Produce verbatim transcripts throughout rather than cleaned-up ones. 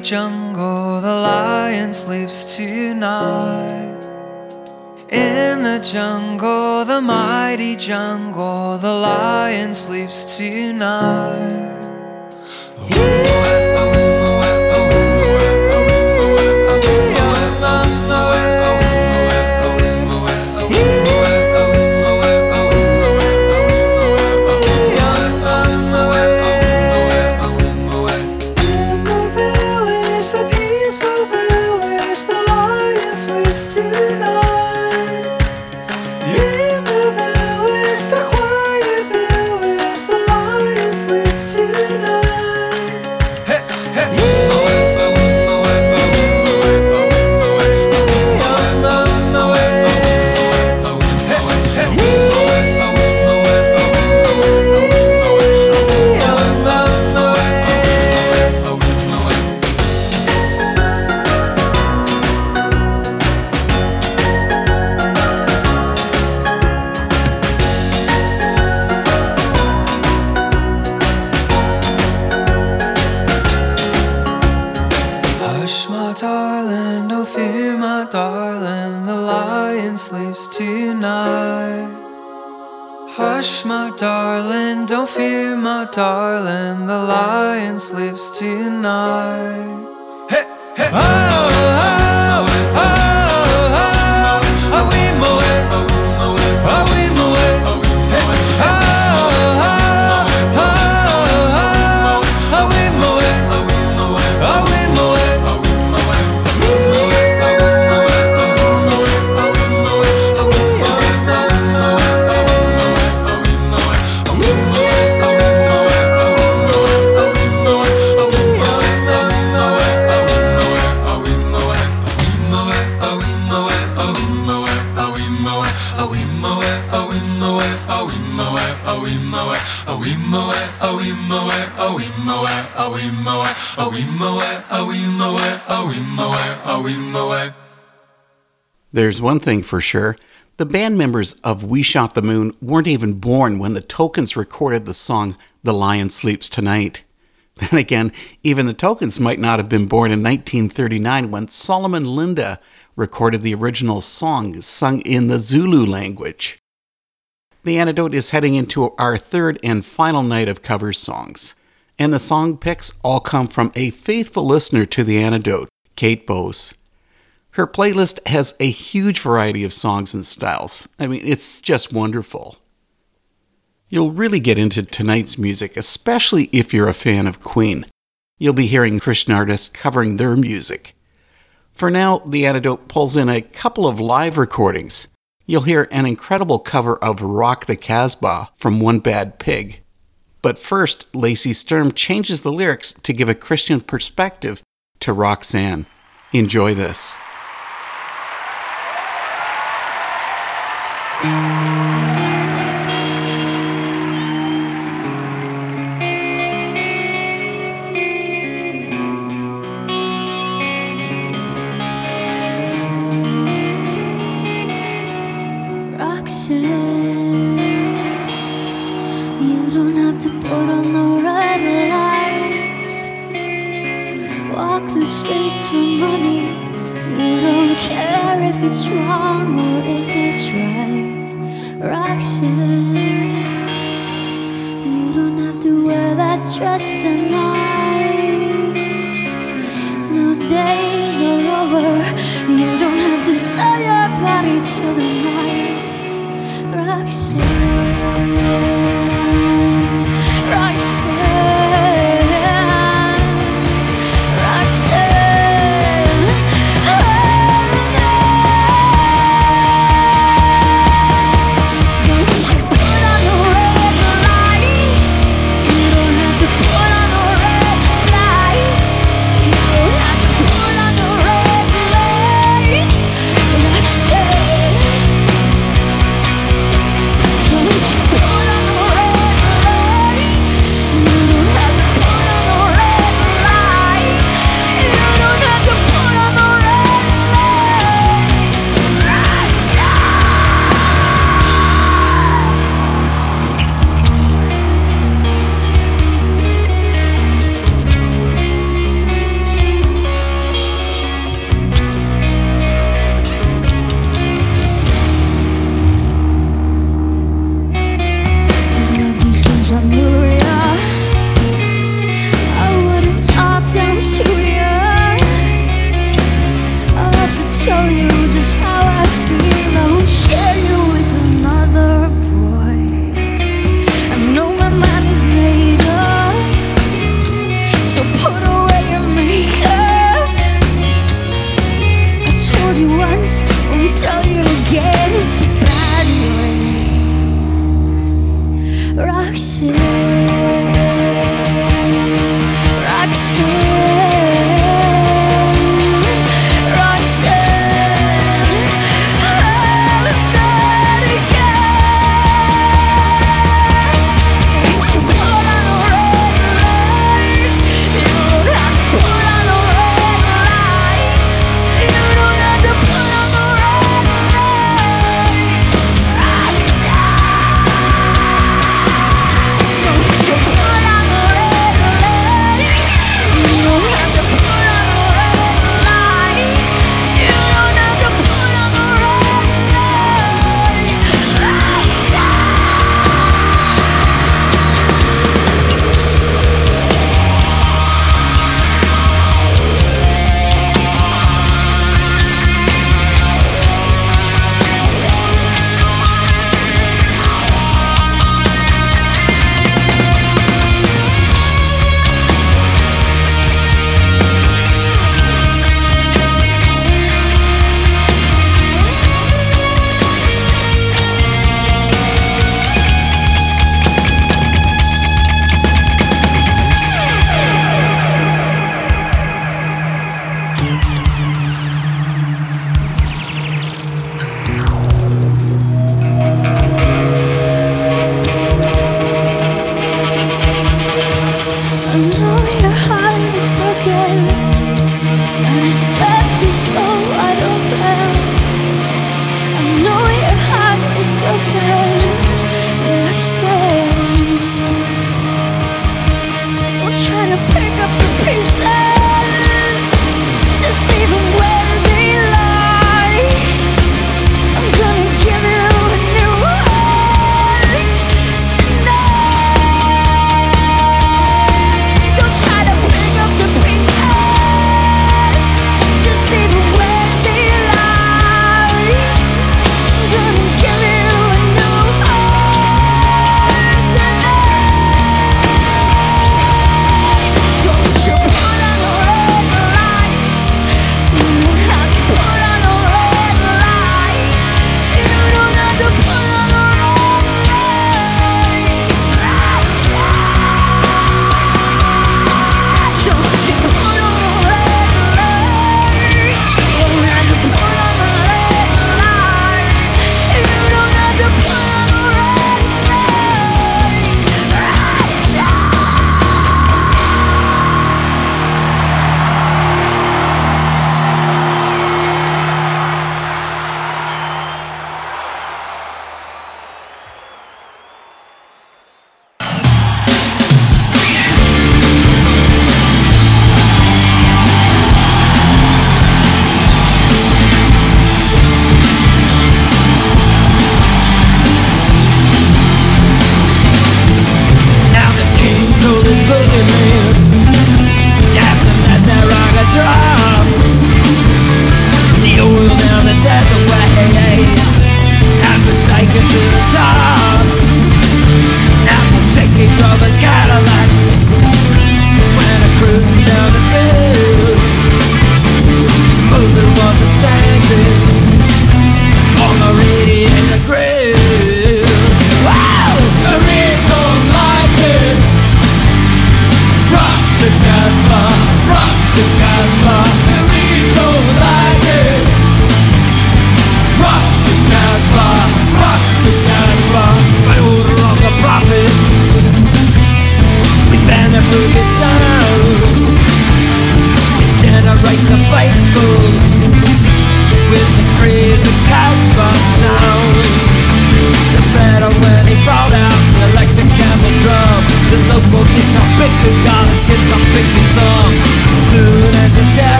Jungle, the lion sleeps tonight. In the jungle, the mighty jungle, the lion sleeps tonight. Yeah. Darling, don't fear, my darling, the lion sleeps tonight. Hey, hey, oh. There's one thing for sure. The band members of We Shot the Moon weren't even born when the Tokens recorded the song The Lion Sleeps Tonight. Then again, even the Tokens might not have been born in nineteen thirty-nine when Solomon Linda recorded the original song sung in the Zulu language. The Antidote is heading into our third and final night of cover songs. And the song picks all come from a faithful listener to The Antidote, Kate Bose. Her playlist has a huge variety of songs and styles. I mean, it's just wonderful. You'll really get into tonight's music, especially if you're a fan of Queen. You'll be hearing Christian artists covering their music. For now, The Antidote pulls in a couple of live recordings. You'll hear an incredible cover of Rock the Casbah from One Bad Pig. But first, Lacey Sturm changes the lyrics to give a Christian perspective to Roxanne. Enjoy this. Roxanne, you don't have to put on the red light. Walk the streets for money. You don't care if it's wrong or if it's right. Roxanne, you don't have to wear that dress tonight. Those days are over. You don't have to sell your body to the night. Roxanne, Roxanne, Roxanne, oh no. Don't you put on the red lights. You don't have to put on the red lights. You don't have to put on the red lights. Roxanne, don't you put on the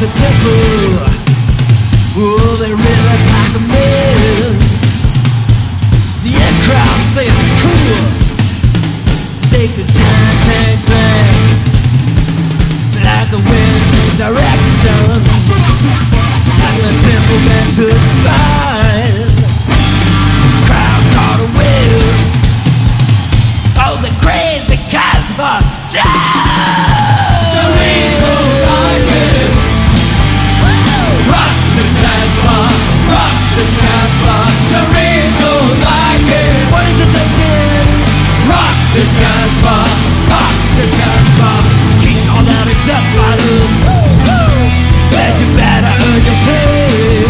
the temple. Will they really pack them in? The end crowd say it's cool. Stake the sign, tank bang. But as the wind takes direction, like the temple man to find. The crowd caught a wheel. Oh, the crazy Casbah died. Rock the Casbah, Shereen don't like it. What is it again? Rock the Casbah, rock the Casbah. Keep on out of death bottles. Said you better earn your pay.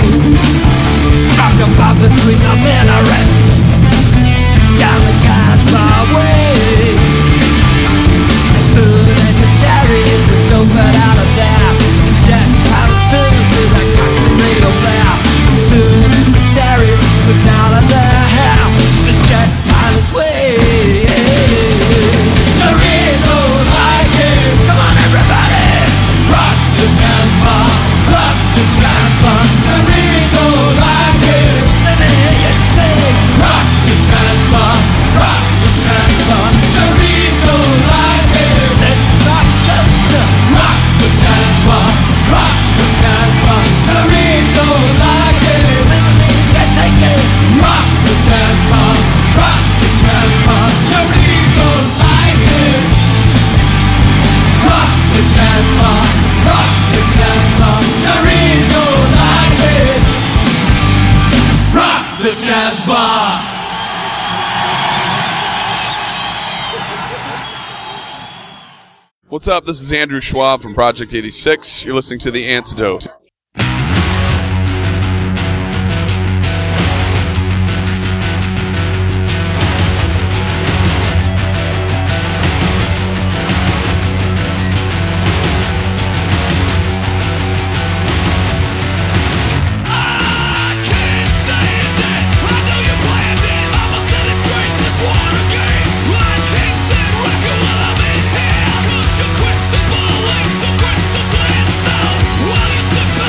Rock the Bob and Queen of Minarets. Down the Casbah way. As soon as your chariot is open out of there, the jet paddles soon to the cockney lair. Chariot was out of their hair. The jet pilot's way. Shereen don't like it. Come on everybody. Rock the Casbah, rock the Casbah. Shereen don't like it. Let me hear you sing. Rock the Casbah, rock the Casbah. Shereen don't like it. Let's rock the Casbah. Rock the Casbah, rock the Casbah. Shereen don't like it. Rock the Casbah, rock the Casbah. Shereen don't like it. Rock the Casbah, rock the Casbah. Shereen don't like it. Rock the Casbah. What's up? This is Andrew Schwab from Project eighty-six. You're listening to The Antidote. We'll be right back.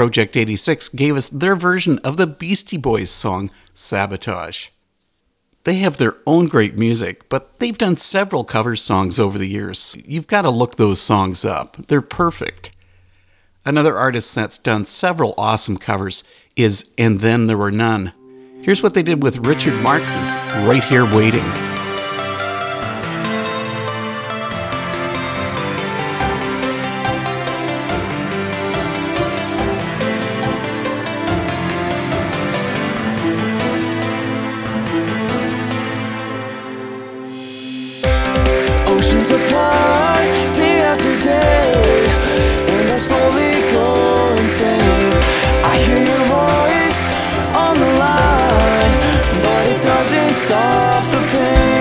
Project eighty-six gave us their version of the Beastie Boys song, Sabotage. They have their own great music, but they've done several cover songs over the years. You've got to look those songs up. They're perfect. Another artist that's done several awesome covers is And Then There Were None. Here's what they did with Richard Marx's Right Here Waiting. Stop the pain.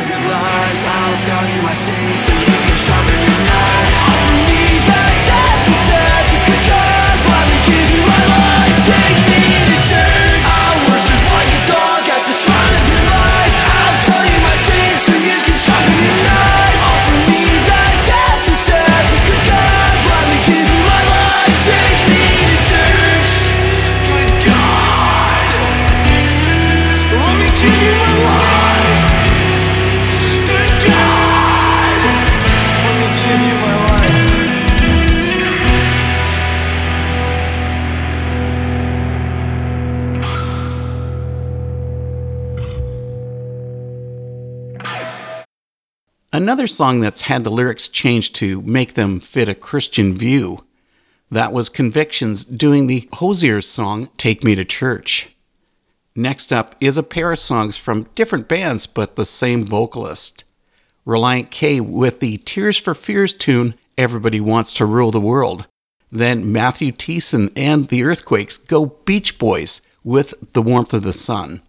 living lies. I'll tell you my sins so you can sharpen your knife. Offer me that death instead. You could go, let me give you my life. Take me to church. I worship like a dog at the shrine of your lies. I'll tell you my sins so you can sharpen your knife. Offer me that death instead. You could go, let me give you my life. Take me to church. Good God, let me give you my life. Another song that's had the lyrics changed to make them fit a Christian view, that was Convictions doing the Hozier song, Take Me to Church. Next up is a pair of songs from different bands but the same vocalist. Reliant K with the Tears for Fears tune, Everybody Wants to Rule the World. Then Matthew Thiessen and The Earthquakes go Beach Boys with The Warmth of the Sun.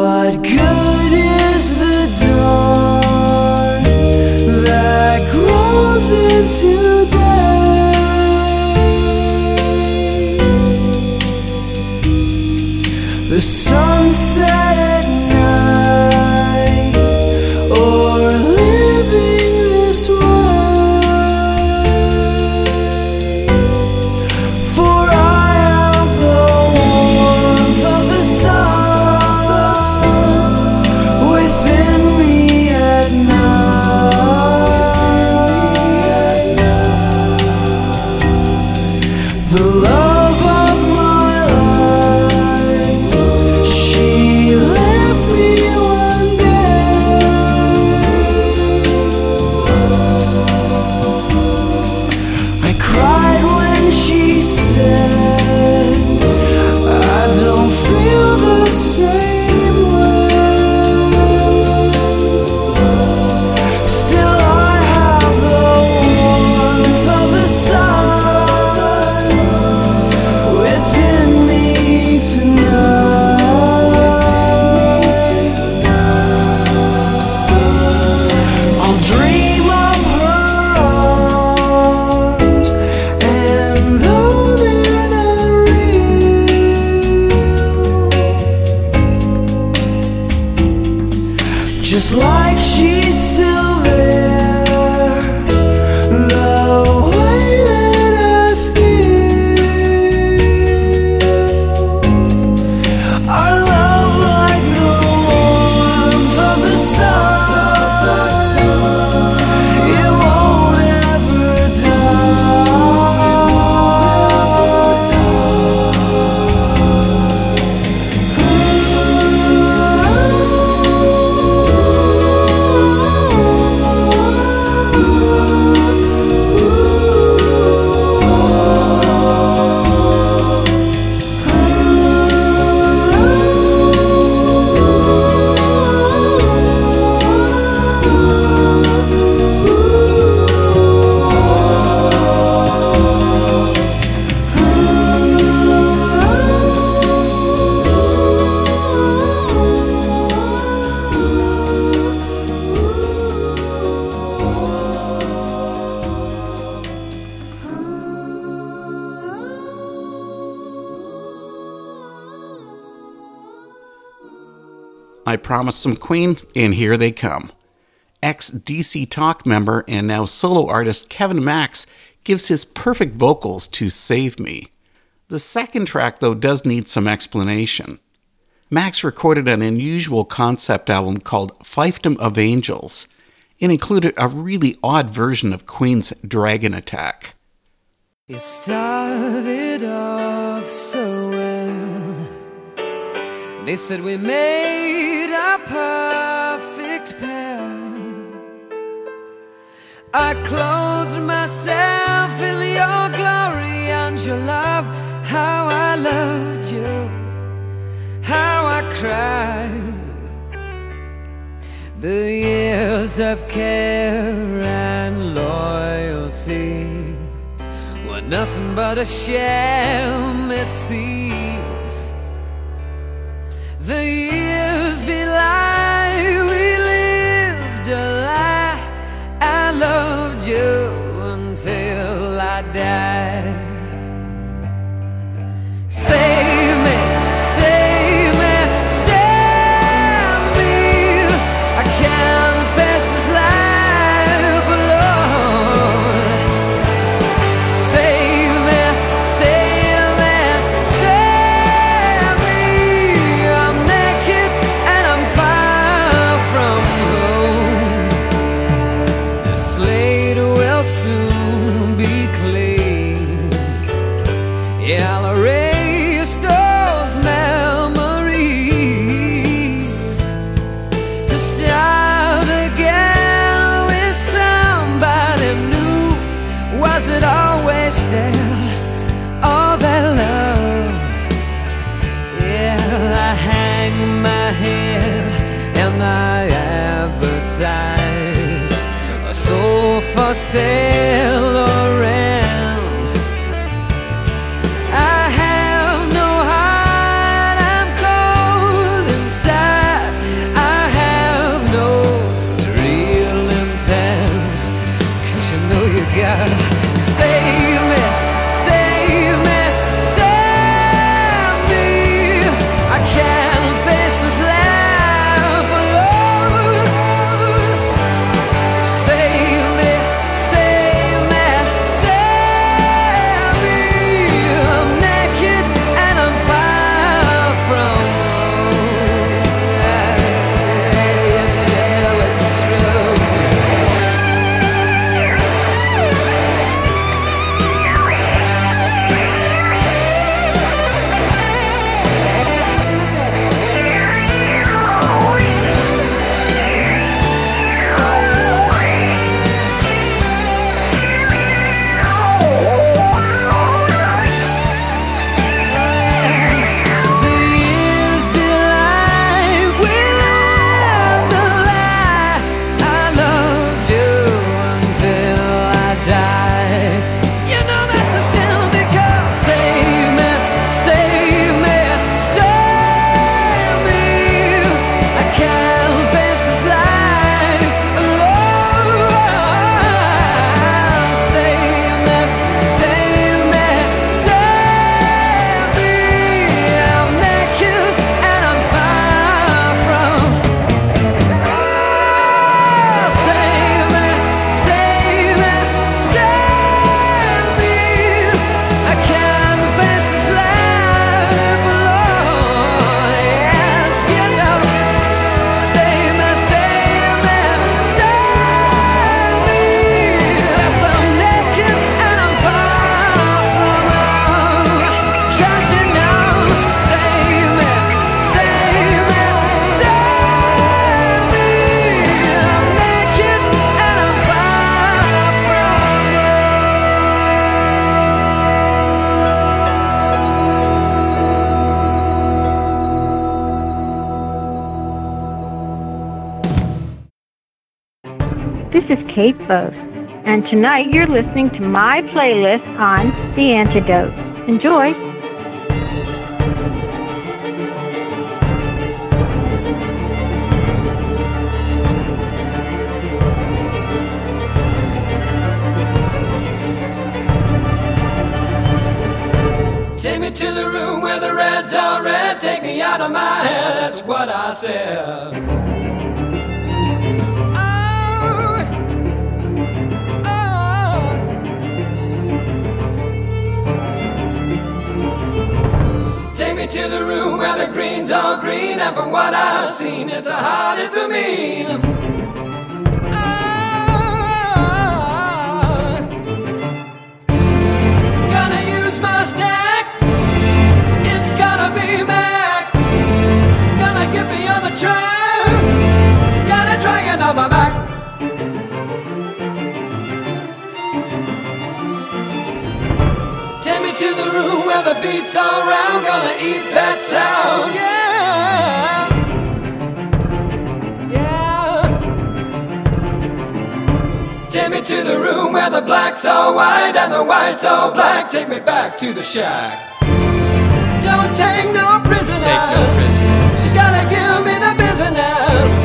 What good is the dawn that grows into day? The sunset at night, or living this way? For I am the warmth of the sun within me at night. The love of my life, she left me one day. I cried when she said, I don't feel the same way. Still I have the warmth of the sun within me tonight. I'll dream of her arms, and though they're not real, just like she's still there, the way that I feel. Our love like the warmth of the sun, it won't ever I promised some Queen, and here they come. Ex-D C Talk member and now solo artist Kevin Max gives his perfect vocals to Save Me. The second track, though, does need some explanation. Max recorded an unusual concept album called Fiefdom of Angels. It included a really odd version of Queen's Dragon Attack. It started off so well. They said we made a perfect pair. I clothed myself in your glory and your love. How I loved you, how I cried. The years of care and loyalty were nothing but a sham, it seemed. The years belie, we lived a lie. I loved you until I died. Save me, save me, save me. I can't face this life alone. Save me, save me, save me. I'm naked and I'm far from home. The slate will soon be cleaned. Yeah, I'll erase those memories to start again with somebody new. Was it always there, all that love? Yeah, I hang my head and I advertise a soul for sale or rent. I have no heart, I'm cold inside. is Kate Bose, and tonight you're listening to my playlist on The Antidote. Enjoy! Take me to the room where the reds are red. Take me out of my head, that's what I said. Take me to the room where the green's all green, and from what I've seen, it's a hard, it's a mean. Ah, gonna use my stack, it's gonna be Mac. Gonna get me on the track, got a dragon on my back. Take me to the room where the beats all round, gonna eat that sound, yeah, yeah. Take me to the room where the black's all white and the white's all black, take me back to the shack. Don't take no prisoners, take no prisoners. You gotta give me the business,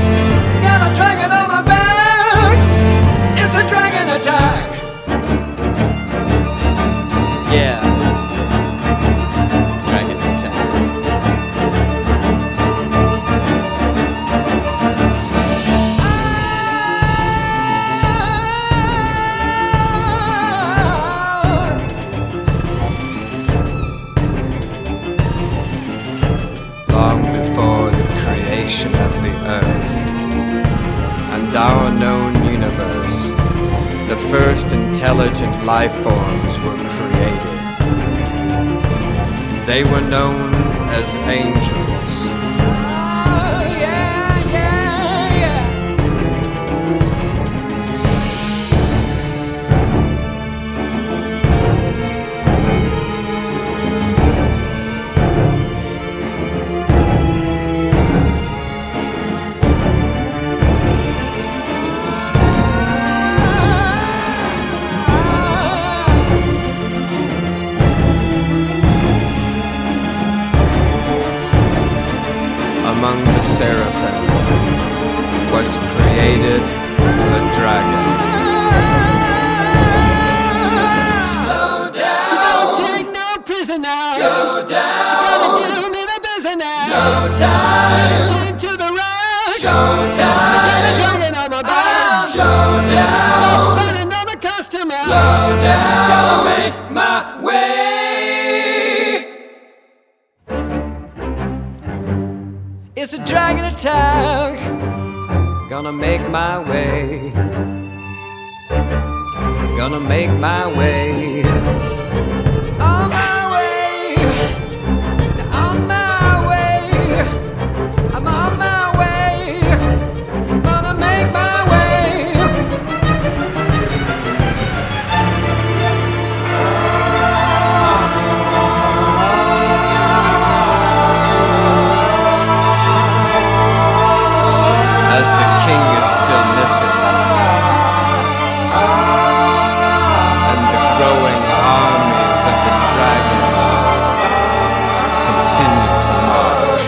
gotta drag it on my back, it's a dragon attack. Of the earth and our known universe, the first intelligent life forms were created. They were known as angels. Oh, yeah, yeah, yeah. Among the seraphim was created a dragon. Slow down. She don't take no prisoners. Go down. She gotta give me the business. No time. Chained to the rock. Showtime. I got a dragon on my back. Showdown. Find another customer. Slow down. Gotta make my way. It's a dragon attack, gonna make my way, gonna make my way, on my way, on my way, I'm on my way, gonna make my way. As the king is still missing, and the growing armies of the dragon continue to march.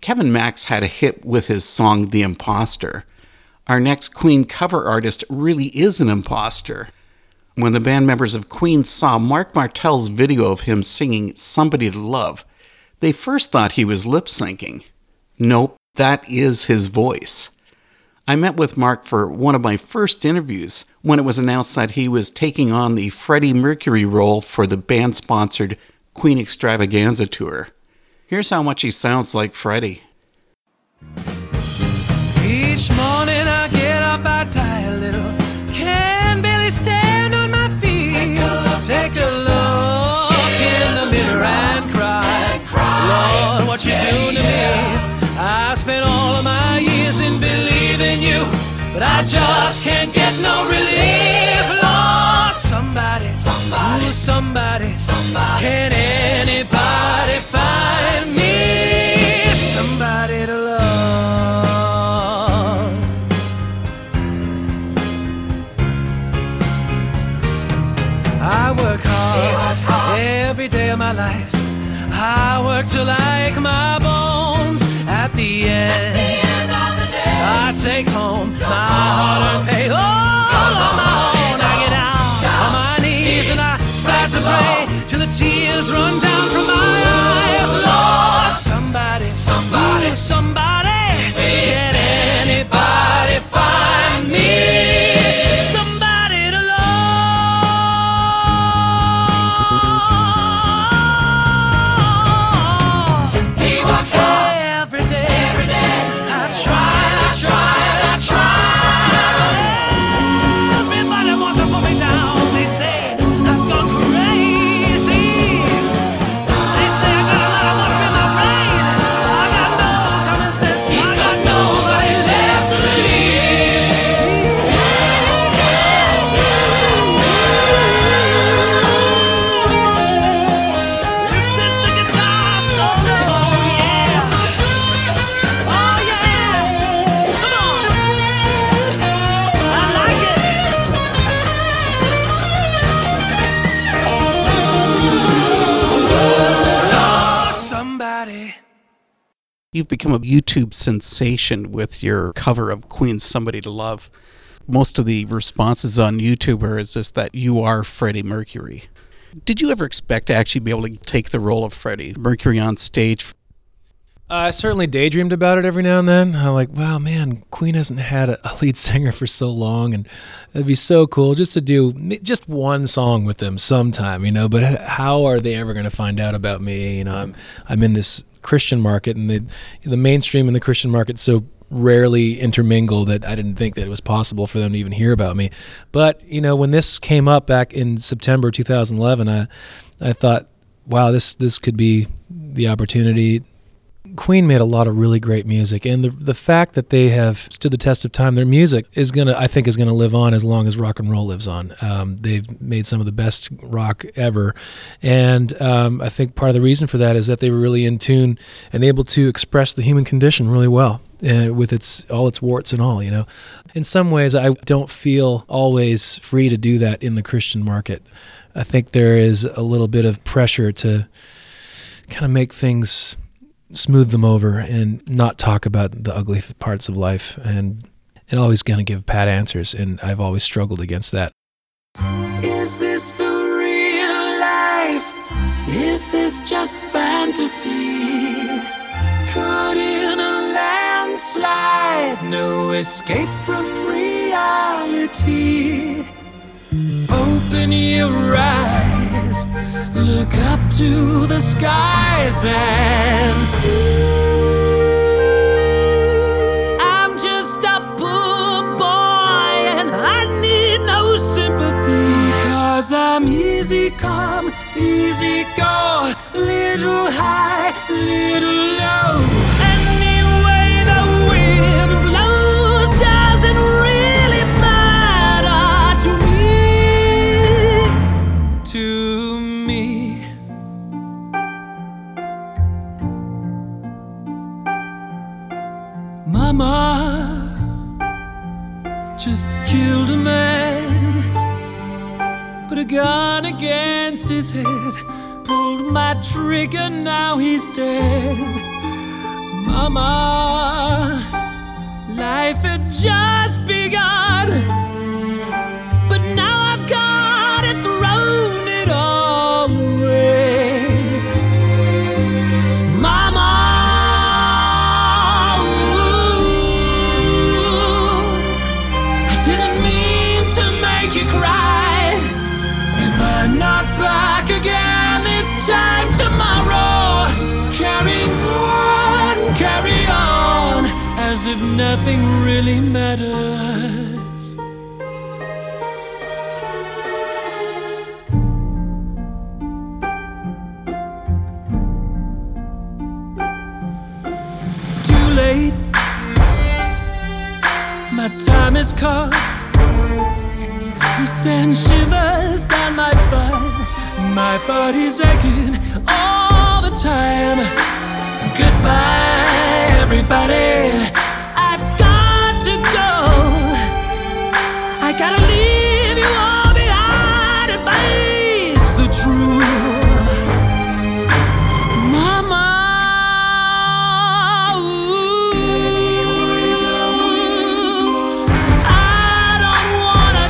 Kevin Max had a hit with his song The Imposter. Our next Queen cover artist really is an imposter. When the band members of Queen saw Mark Martel's video of him singing Somebody to Love, they first thought he was lip-syncing. Nope, that is his voice. I met with Mark for one of my first interviews when it was announced that he was taking on the Freddie Mercury role for the band-sponsored Queen Extravaganza tour. Here's how much he sounds like Freddie. Each morning I get up, I tie a little, can barely stay. Take a look in the mirror and cry, Lord, what you do to me. I spent all of my years in believing you, but I just can't get no relief, Lord. Somebody, somebody to somebody. Somebody. Can anybody find me somebody to love? I work hard, hard every day of my life. I work till like my bones. At the end, At the end of the day, I take home my hard-earned pay. All on my own, I get down on my knees and I start to pray till the tears run down from my eyes. Lord, somebody, somebody, somebody, can anybody find me? You've become a YouTube sensation with your cover of Queen's Somebody to Love. Most of the responses on YouTube are just that you are Freddie Mercury. Did you ever expect to actually be able to take the role of Freddie Mercury on stage? I certainly daydreamed about it every now and then. I'm like, wow, man, Queen hasn't had a lead singer for so long, and it'd be so cool just to do just one song with them sometime, you know, but how are they ever going to find out about me? You know, I'm, I'm in this Christian market, and the the mainstream and the Christian market so rarely intermingle that I didn't think that it was possible for them to even hear about me. But you know, when this came up back in September two thousand eleven, I I thought, wow, this this could be the opportunity. Queen made a lot of really great music, and the the fact that they have stood the test of time, their music is gonna, I think, is gonna live on as long as rock and roll lives on. Um, they've made some of the best rock ever, and um, I think part of the reason for that is that they were really in tune and able to express the human condition really well, uh, with its all its warts and all. You know, in some ways, I don't feel always free to do that in the Christian market. I think there is a little bit of pressure to kind of make things, smooth them over and not talk about the ugly parts of life, and and always gonna give pat answers, and I've always struggled against that. Is this the real life? Is this just fantasy? Caught in a landslide, no escape from reality. Open your eyes, look up to the skies and see. I'm just a poor boy and I need no sympathy, 'cause I'm easy come, easy go, little high, little low. Any way the wind blows doesn't really matter to me. To Mama just killed a man, put a gun against his head, pulled my trigger, now he's dead. Mama, life had just begun, but now I've got it, thrown it all away. As if nothing really matters. Too late, my time has come. You send shivers down my spine. My body's aching all the time. Goodbye, everybody, I've got to go. I gotta leave you all behind and face the truth. Mama, ooh, I don't wanna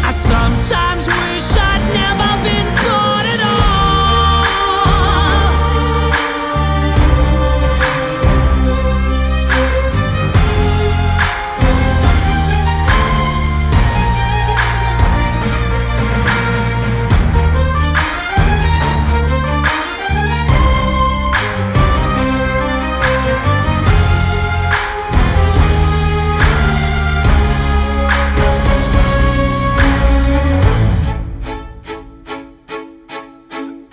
die. I sometimes wish I'd never been born at all.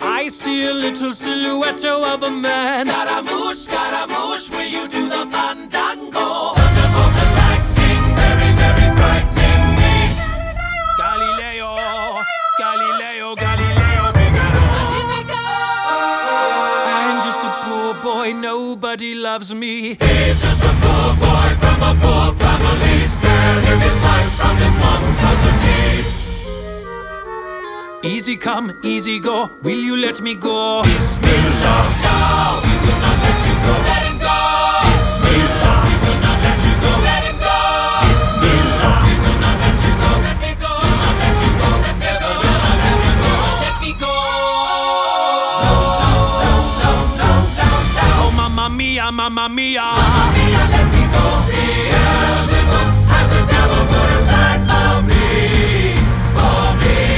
I see a little silhouette of a man. Scaramouche, Scaramouche, will you do the fandango? Thunderbolt and lightning, very, very frightening me. Galileo, Galileo, Galileo, Figaro. I'm just a poor boy, nobody loves me. He's just a poor boy from a poor family. Spare him his life from this monstrosity. Easy come, easy go, will you let me go? Bismillah, no, we will not let you go. Let him go. Bismillah, we will not let you go. Let him go. Bismillah, we will not let you go. Let me go. We will not let you go. Let me go. We will not let you go. Let me go. No, no, no, no, no, no, no. Oh, mamma mia, mamma mia. Mamma mia, let me go. Beelzebub has a devil put aside for me, for me.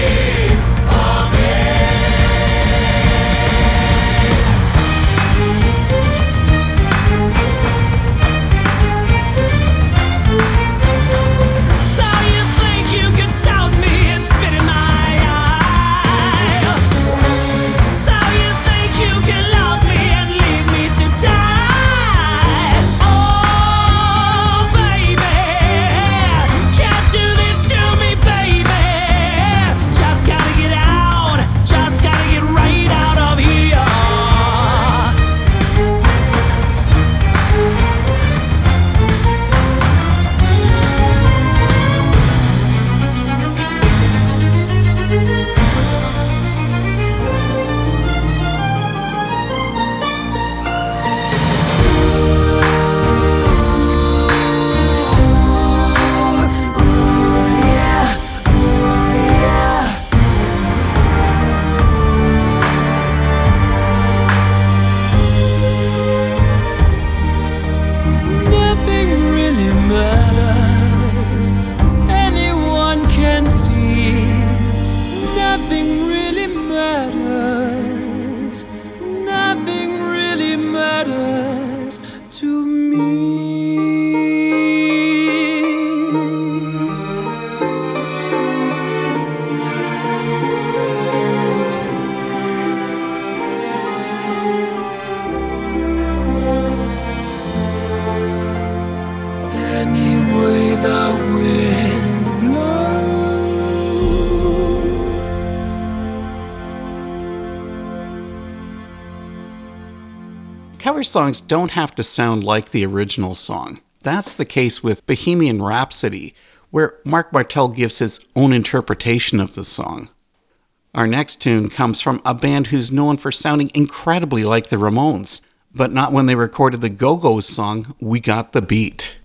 Cover songs don't have to sound like the original song. That's the case with Bohemian Rhapsody, where Mark Martel gives his own interpretation of the song. Our next tune comes from a band who's known for sounding incredibly like the Ramones, but not when they recorded the Go-Go's song, We Got the Beat.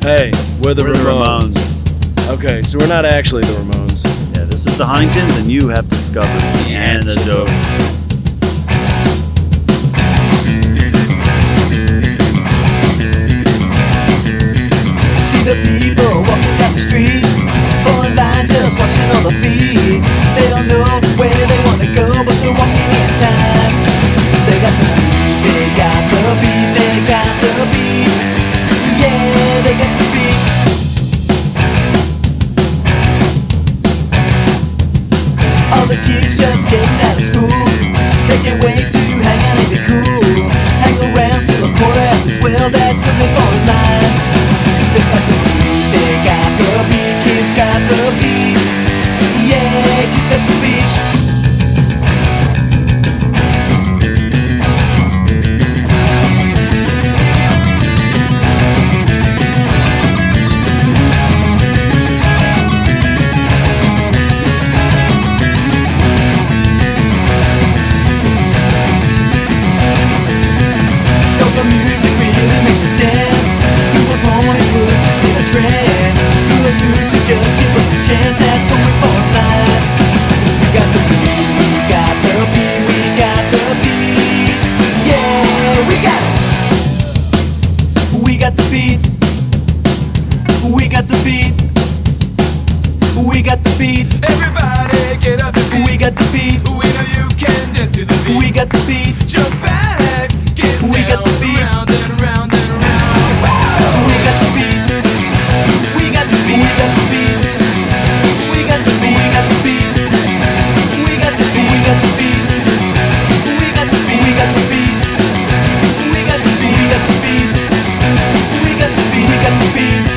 Hey, we're the, we're Ramones. the Ramones. Okay, so we're not actually the Ramones. Yeah, this is the Huntingtons, and you have discovered The Antidote. antidote. The people walking down the street, falling line, just watching on the feet. They don't know where they want to go, but they're walking in time. 'Cause they got the beat, they got the beat, they got the beat. Yeah, they got the beat. All the kids just getting out of school, they can't wait to hang out and be cool. Hang around till a quarter after twelve, that's when they fall in line. They got the beat, they got the beat, kids got the beat, yeah. the beat. We got the beat. Everybody get up the beat. We got the beat. We know you can dance to the beat. We got the beat. Jump back, get down. We got the beat. Round and round and round. We got the beat. We got the beat. We got the beat. We got the beat. We got the beat. We got the beat. We got the beat. We got the beat. We got the beat. We got the beat. We got the beat. We got the beat. We got the beat. We got the beat. We got the beat.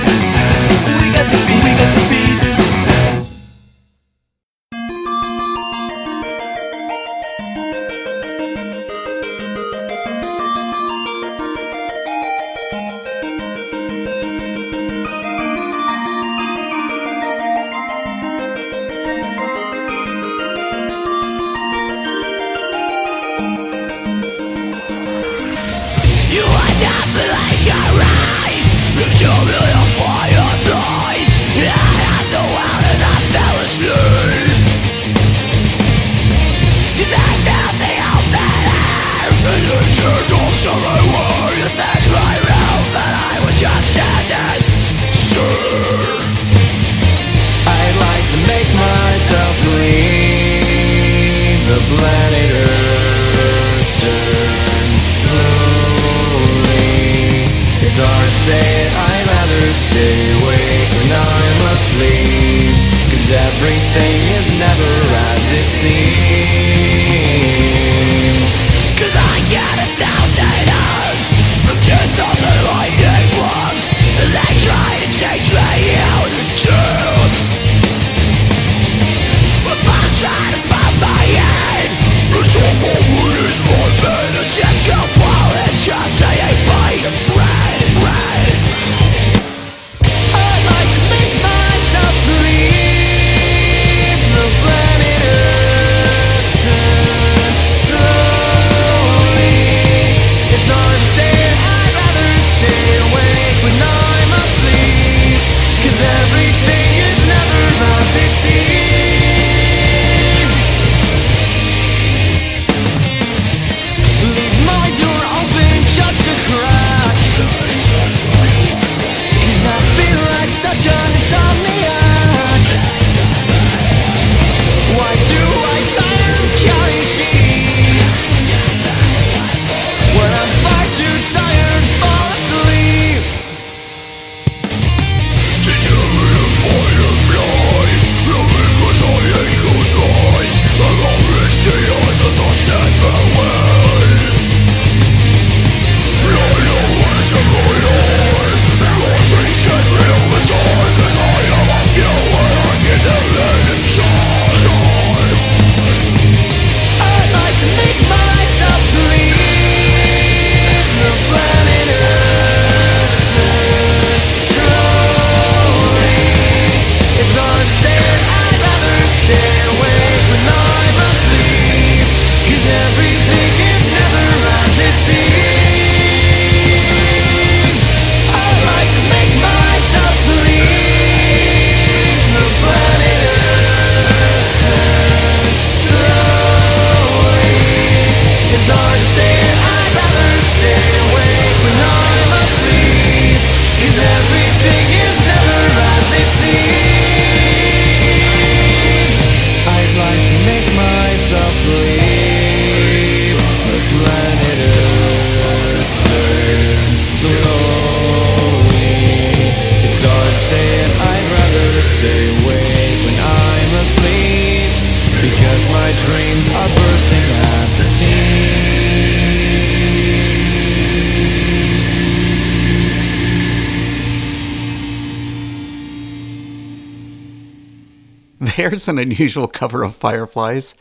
There's an unusual cover of Fireflies.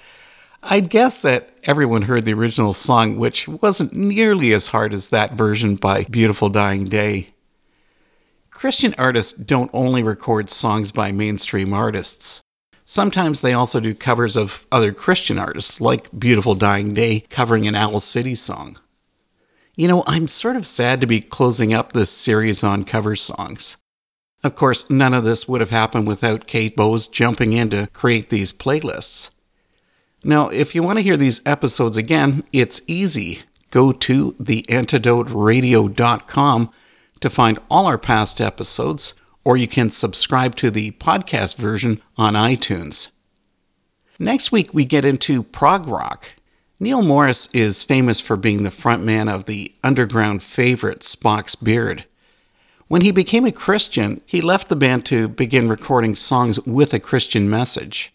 I'd guess that everyone heard the original song, which wasn't nearly as hard as that version by Beautiful Dying Day. Christian artists don't only record songs by mainstream artists. Sometimes they also do covers of other Christian artists, like Beautiful Dying Day covering an Owl City song. You know, I'm sort of sad to be closing up this series on cover songs. Of course, none of this would have happened without Kate Bose jumping in to create these playlists. Now, if you want to hear these episodes again, it's easy. Go to the antidote radio dot com to find all our past episodes, or you can subscribe to the podcast version on iTunes. Next week, we get into prog rock. Neil Morris is famous for being the frontman of the underground favorite Spock's Beard. When he became a Christian, he left the band to begin recording songs with a Christian message.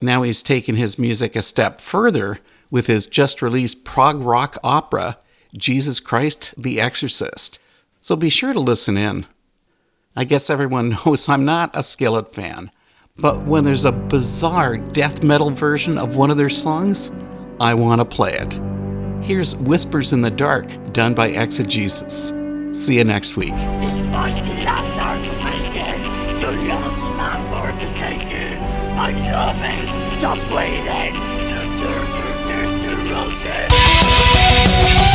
Now he's taken his music a step further with his just-released prog rock opera, Jesus Christ the Exorcist. So be sure to listen in. I guess everyone knows I'm not a Skillet fan, but when there's a bizarre death metal version of one of their songs, I want to play it. Here's Whispers in the Dark, done by Exegesis. See you next week. This was the last argument, the last man for the taking. My love is just waiting to turn to this roses.